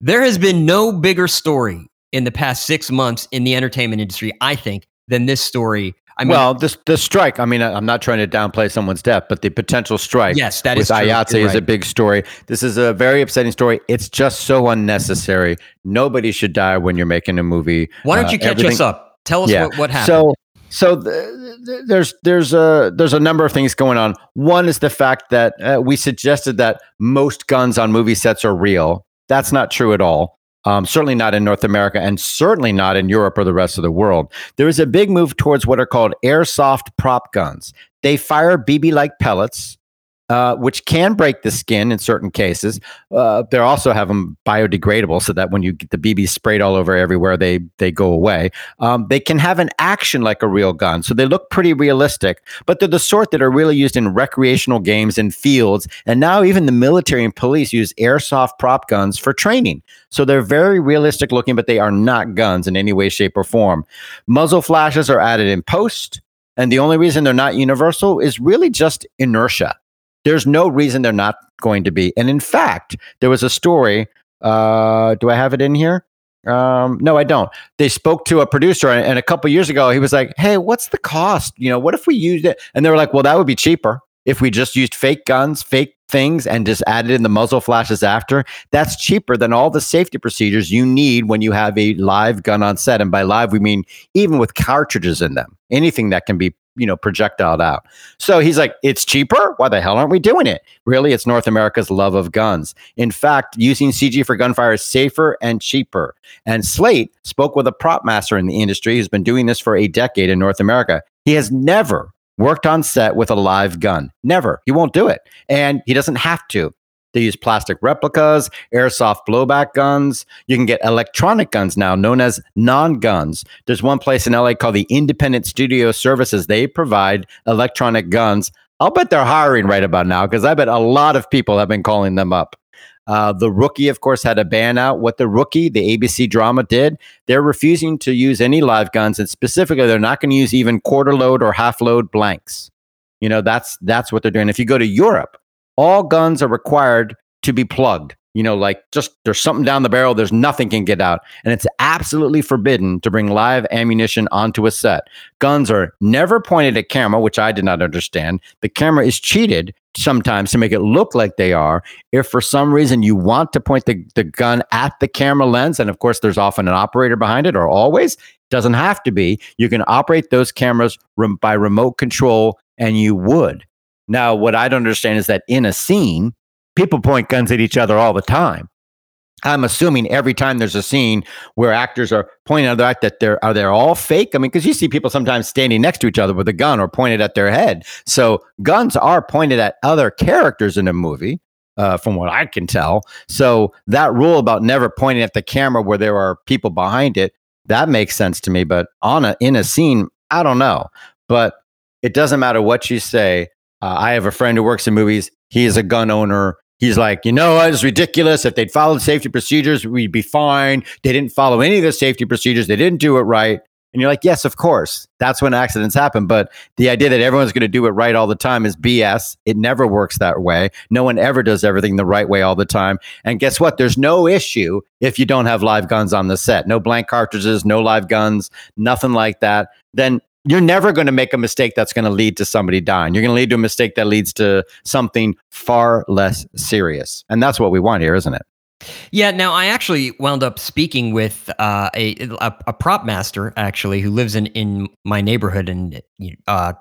There has been no bigger story in the past 6 months in the entertainment industry, I think, than this story. I mean, well, the strike, I mean, I'm not trying to downplay someone's death, but the potential strike with IATSE is a big story. This is a very upsetting story. It's just so unnecessary. Nobody should die when you're making a movie. Why don't you catch us up? Tell us what happened. So there's a number of things going on. One is the fact that we suggested that most guns on movie sets are real. That's not true at all. Certainly not in North America, and certainly not in Europe or the rest of the world. There is a big move towards what are called airsoft prop guns. They fire BB-like pellets, which can break the skin in certain cases. They also have them biodegradable so that when you get the BB sprayed all over everywhere, they go away. They can have an action like a real gun. So they look pretty realistic, but they're the sort that are really used in recreational games and fields. And now even the military and police use airsoft prop guns for training. So they're very realistic looking, but they are not guns in any way, shape, or form. Muzzle flashes are added in post. And the only reason they're not universal is really just inertia. There's no reason they're not going to be. And in fact, there was a story. Do I have it in here? No, I don't. They spoke to a producer, and a couple of years ago, he was like, hey, what's the cost? You know, what if we used it? And they were like, well, that would be cheaper if we just used fake guns, fake things, and just added in the muzzle flashes after. That's cheaper than all the safety procedures you need when you have a live gun on set. And by live, we mean even with cartridges in them, anything that can be projectiled out. So he's like, it's cheaper? Why the hell aren't we doing it? Really, it's North America's love of guns. In fact, using CG for gunfire is safer and cheaper. And Slate spoke with a prop master in the industry who's been doing this for a decade in North America. He has never worked on set with a live gun. Never. He won't do it. And he doesn't have to. They use plastic replicas, airsoft blowback guns. You can get electronic guns now, known as non-guns. There's one place in LA called the Independent Studio Services. They provide electronic guns. I'll bet they're hiring right about now, because I bet a lot of people have been calling them up. The Rookie, of course, had a ban out. What The Rookie, the ABC drama, did, they're refusing to use any live guns, and specifically, they're not going to use even quarter-load or half-load blanks. You know, that's what they're doing. If you go to Europe, all guns are required to be plugged. You know, like just there's something down the barrel. There's nothing can get out. And it's absolutely forbidden to bring live ammunition onto a set. Guns are never pointed at camera, which I did not understand. The camera is cheated sometimes to make it look like they are. If for some reason you want to point the gun at the camera lens, and of course there's often an operator behind it, or always, doesn't have to be. You can operate those cameras by remote control, and you would. Now, what I don't understand is that in a scene, people point guns at each other all the time. I'm assuming every time there's a scene where actors are pointing out the fact that they're all fake. I mean, because you see people sometimes standing next to each other with a gun or pointed at their head. So guns are pointed at other characters in a movie, from what I can tell. So that rule about never pointing at the camera where there are people behind it, that makes sense to me. But in a scene, I don't know. But it doesn't matter what you say. I have a friend who works in movies. He is a gun owner. He's like, you know, it's ridiculous. If they'd followed safety procedures, we'd be fine. They didn't follow any of the safety procedures. They didn't do it right. And you're like, yes, of course. That's when accidents happen. But the idea that everyone's going to do it right all the time is BS. It never works that way. No one ever does everything the right way all the time. And guess what? There's no issue if you don't have live guns on the set. No blank cartridges, no live guns, nothing like that. Then you're never going to make a mistake that's going to lead to somebody dying. You're going to lead to a mistake that leads to something far less serious. And that's what we want here, isn't it? Yeah. Now, I actually wound up speaking with a prop master, actually, who lives in my neighborhood, and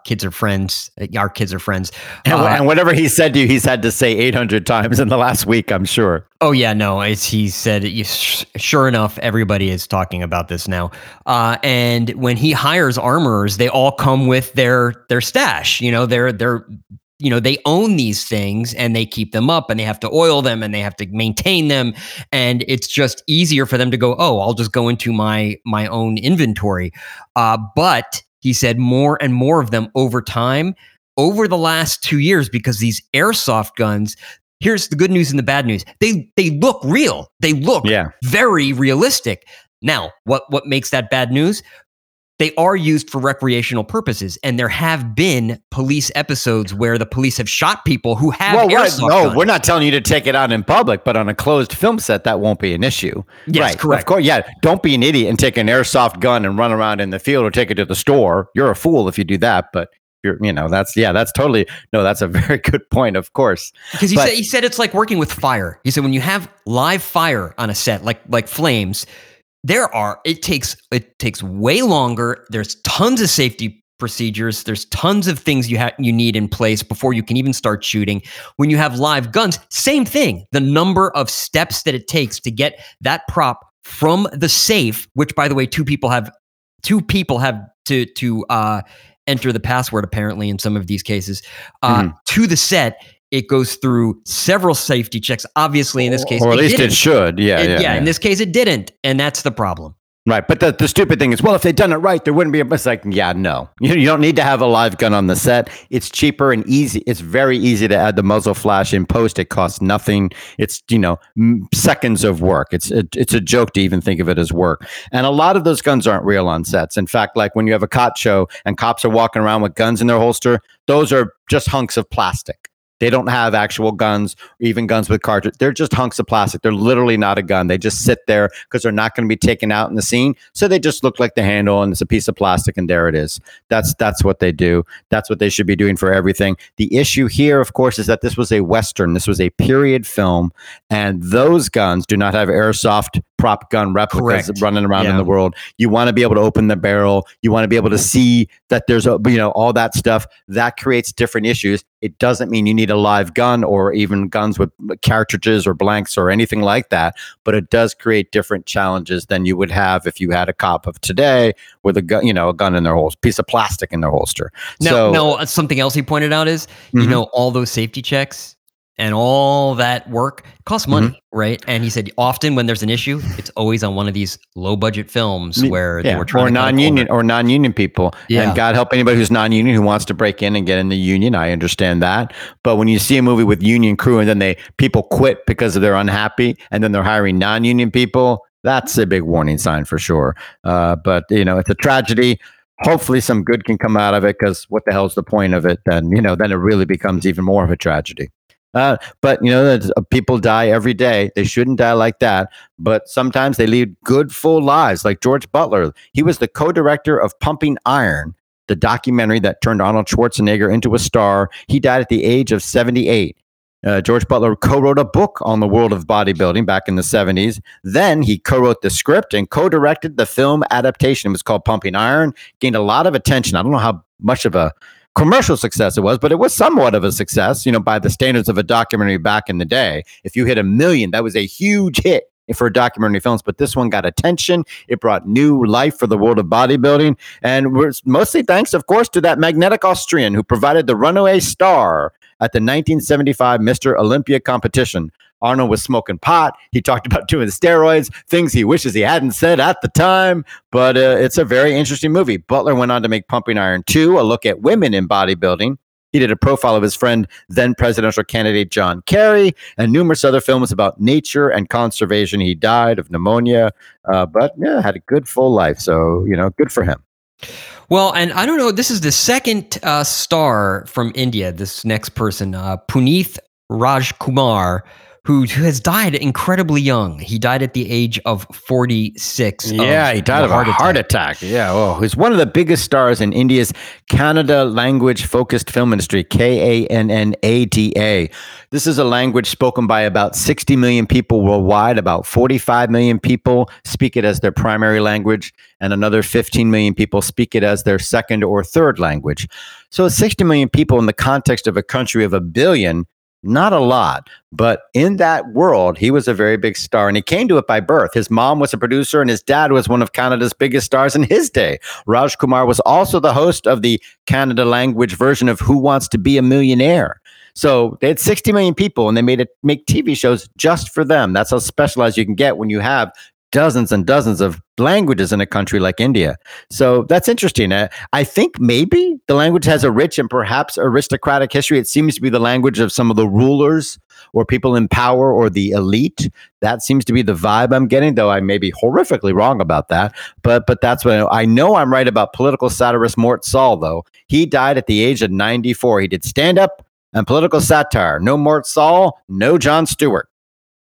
kids are friends. Our kids are friends. And whatever he said to you, he's had to say 800 times in the last week, I'm sure. Oh, yeah. No, he said, sure enough, everybody is talking about this now. And when he hires armorers, they all come with their stash, you know, their you know, they own these things and they keep them up and they have to oil them and they have to maintain them. And it's just easier for them to go, oh, I'll just go into my own inventory. But he said more and more of them over time, over the last 2 years, because these airsoft guns, here's the good news and the bad news. They look real. They look very realistic. Now, what makes that bad news? They are used for recreational purposes, and there have been police episodes where the police have shot people who have airsoft guns. We're not telling you to take it out in public, but on a closed film set, that won't be an issue. Yes, right. Correct. Of course, yeah. Don't be an idiot and take an airsoft gun and run around in the field or take it to the store. You're a fool if you do that, but that's a very good point, of course. Because he said it's like working with fire. He said when you have live fire on a set, like flames, it takes way longer. There's tons of safety procedures. There's tons of things you need in place before you can even start shooting. When you have live guns, same thing. The number of steps that it takes to get that prop from the safe, which by the way, two people have to enter the password apparently in some of these cases, to the set. It goes through several safety checks. Obviously, in this case, or at least it should. Yeah. In this case, it didn't, and that's the problem. Right, but the stupid thing is, well, if they'd done it right, there wouldn't be a. It's like, no, you don't need to have a live gun on the set. It's cheaper and easy. It's very easy to add the muzzle flash in post. It costs nothing. It's seconds of work. It's a joke to even think of it as work. And a lot of those guns aren't real on sets. In fact, like when you have a cop show and cops are walking around with guns in their holster, those are just hunks of plastic. They don't have actual guns, even guns with cartridges. They're just hunks of plastic. They're literally not a gun. They just sit there because they're not going to be taken out in the scene. So they just look like the handle and it's a piece of plastic and there it is. That's what they do. That's what they should be doing for everything. The issue here, of course, is that this was a Western. This was a period film. And those guns do not have airsoft prop gun replicas running around in the world. You want to be able to open the barrel. You want to be able to see that there's all that stuff. That creates different issues. It doesn't mean you need a live gun or even guns with cartridges or blanks or anything like that, but it does create different challenges than you would have if you had a cop of today with a gun, a gun in their holster, piece of plastic in their holster. Now, something else he pointed out is, all those safety checks and all that work costs money, right? And he said often when there's an issue, it's always on one of these low-budget films where they were trying to non-union people. Yeah. And God help anybody who's non-union who wants to break in and get in the union. I understand that, but when you see a movie with union crew and then people quit because they're unhappy, and then they're hiring non-union people, that's a big warning sign for sure. But it's a tragedy. Hopefully, some good can come out of it, because what the hell's the point of it? Then then it really becomes even more of a tragedy. But people die every day. They shouldn't die like that. But sometimes they lead good, full lives. Like George Butler, he was the co-director of Pumping Iron, the documentary that turned Arnold Schwarzenegger into a star. He died at the age of 78. George Butler co-wrote a book on the world of bodybuilding back in the 70s. Then he co-wrote the script and co-directed the film adaptation. It was called Pumping Iron. Gained a lot of attention. I don't know how much of a commercial success it was, but it was somewhat of a success, by the standards of a documentary back in the day. If you hit 1 million, that was a huge hit for documentary films, but this one got attention. It brought new life for the world of bodybuilding, and we're mostly thanks, of course, to that magnetic Austrian who provided the runaway star at the 1975 Mr. Olympia competition. Arnold was smoking pot. He talked about doing steroids, things he wishes he hadn't said at the time. But it's a very interesting movie. Butler went on to make Pumping Iron 2, a look at women in bodybuilding. He did a profile of his friend, then presidential candidate John Kerry, and numerous other films about nature and conservation. He died of pneumonia, but had a good full life. So, good for him. Well, and I don't know, this is the second star from India, this next person, Puneeth Rajkumar, who has died incredibly young. He died at the age of 46. Yeah, he died of a heart attack. Yeah, oh, he's one of the biggest stars in India's Kannada language-focused film industry, Kannada. This is a language spoken by about 60 million people worldwide. About 45 million people speak it as their primary language, and another 15 million people speak it as their second or third language. So 60 million people in the context of a country of 1 billion Not a lot, but in that world, he was a very big star, and he came to it by birth. His mom was a producer, and his dad was one of Canada's biggest stars in his day. Raj Kumar was also the host of the Kannada language version of Who Wants to Be a Millionaire? So they had 60 million people, and they made it make TV shows just for them. That's how specialized you can get when you have dozens and dozens of languages in a country like India. So that's interesting. I think maybe the language has a rich and perhaps aristocratic history. It seems to be the language of some of the rulers or people in power or the elite. That seems to be the vibe I'm getting, though I may be horrifically wrong about that. But that's what I know. I'm right about political satirist Mort Saul, though. He died at the age of 94. He did stand-up and political satire. No Mort Saul, no Jon Stewart.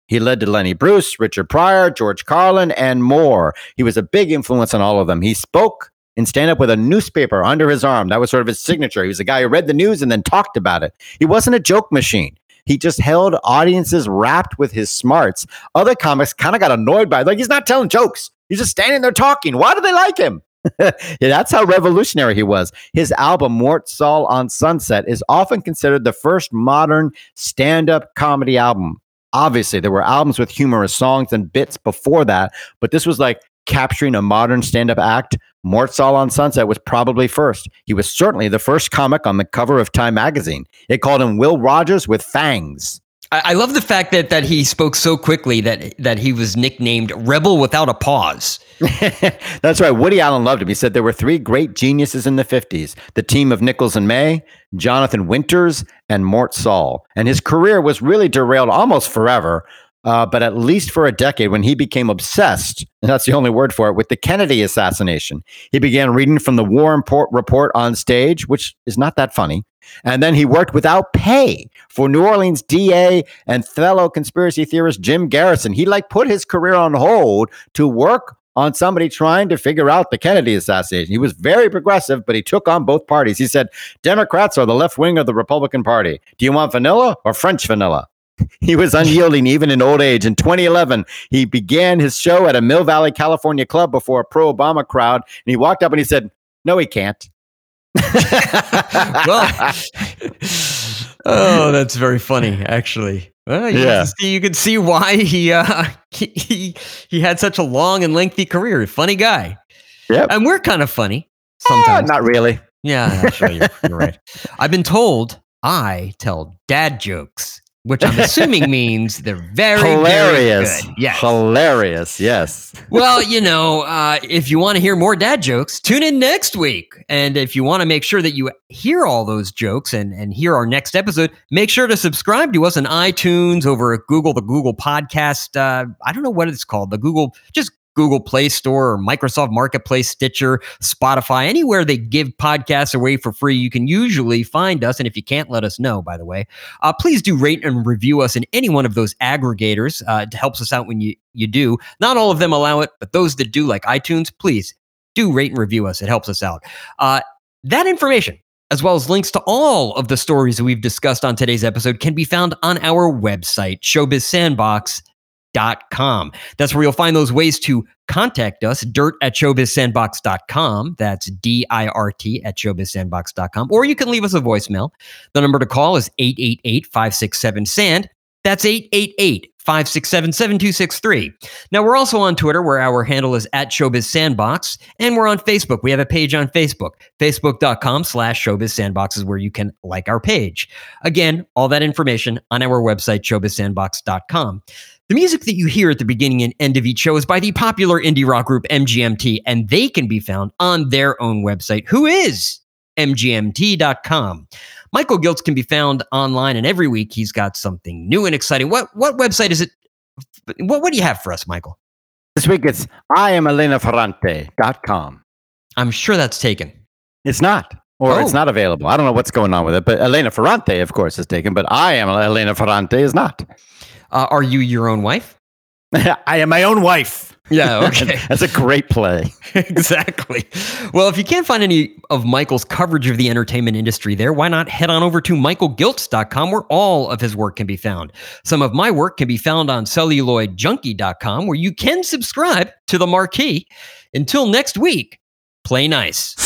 He led to Lenny Bruce, Richard Pryor, George Carlin, and more. He was a big influence on all of them. He spoke in stand-up with a newspaper under his arm. That was sort of his signature. He was a guy who read the news and then talked about it. He wasn't a joke machine. He just held audiences wrapped with his smarts. Other comics kind of got annoyed by it. Like, he's not telling jokes. He's just standing there talking. Why do they like him? Yeah, that's how revolutionary he was. His album, Mort Saul on Sunset, is often considered the first modern stand-up comedy album. Obviously, there were albums with humorous songs and bits before that, but this was like capturing a modern stand-up act. Mort Saul on Sunset was probably first. He was certainly the first comic on the cover of Time magazine. It called him Will Rogers with fangs. I love the fact that he spoke so quickly that he was nicknamed Rebel Without a Pause. That's right. Woody Allen loved him. He said there were three great geniuses in the 50s, the team of Nichols and May, Jonathan Winters, and Mort Saul. And his career was really derailed almost forever, but at least for a decade when he became obsessed, and that's the only word for it, with the Kennedy assassination. He began reading from the War Report on stage, which is not that funny. And then he worked without pay for New Orleans DA and fellow conspiracy theorist Jim Garrison. He put his career on hold to work on somebody trying to figure out the Kennedy assassination. He was very progressive, but he took on both parties. He said, Democrats are the left wing of the Republican Party. Do you want vanilla or French vanilla? He was unyielding even in old age. In 2011, he began his show at a Mill Valley, California club before a pro-Obama crowd. And he walked up and he said, no, he can't. Oh, that's very funny, actually. Well, you can see why he had such a long and lengthy career. Funny guy. Yep. And we're kind of funny sometimes. Not really. Yeah, actually, you're right. I've been told I tell dad jokes, which I'm assuming means they're very hilarious. Very good. Yes. Hilarious, yes. Well, if you want to hear more dad jokes, tune in next week. And if you want to make sure that you hear all those jokes and hear our next episode, make sure to subscribe to us on iTunes, over at Google, the Google Podcast. I don't know what it's called. Just Google Play Store or Microsoft Marketplace, Stitcher, Spotify, anywhere they give podcasts away for free, you can usually find us. And if you can't, let us know, by the way. Please do rate and review us in any one of those aggregators. It helps us out when you do. Not all of them allow it, but those that do, like iTunes, please do rate and review us. It helps us out. That information, as well as links to all of the stories that we've discussed on today's episode, can be found on our website, showbizsandbox.com. That's where you'll find those ways to contact us, dirt@showbizsandbox.com. That's dirt@showbizsandbox.com. Or you can leave us a voicemail. The number to call is 888-567-SAND. That's 888-567-7263. Now, we're also on Twitter, where our handle is @ShowbizSandbox, and we're on Facebook. We have a page on Facebook. Facebook.com/ShowbizSandbox is where you can like our page. Again, all that information on our website, ShowbizSandbox.com. The music that you hear at the beginning and end of each show is by the popular indie rock group MGMT, and they can be found on their own website, who is mgmt.com. Michael Giltz can be found online, and every week he's got something new and exciting. What website is it? What do you have for us, Michael? This week it's IamElenaFerrante.com. I'm sure that's taken. It's not. It's not available. I don't know what's going on with it, but Elena Ferrante, of course, is taken, but I am Elena Ferrante is not. Are you your own wife? I am my own wife. Yeah, okay. That's a great play. Exactly. Well, if you can't find any of Michael's coverage of the entertainment industry there, why not head on over to michaelgiltz.com, where all of his work can be found. Some of my work can be found on celluloidjunkie.com, where you can subscribe to The Marquee. Until next week, play nice.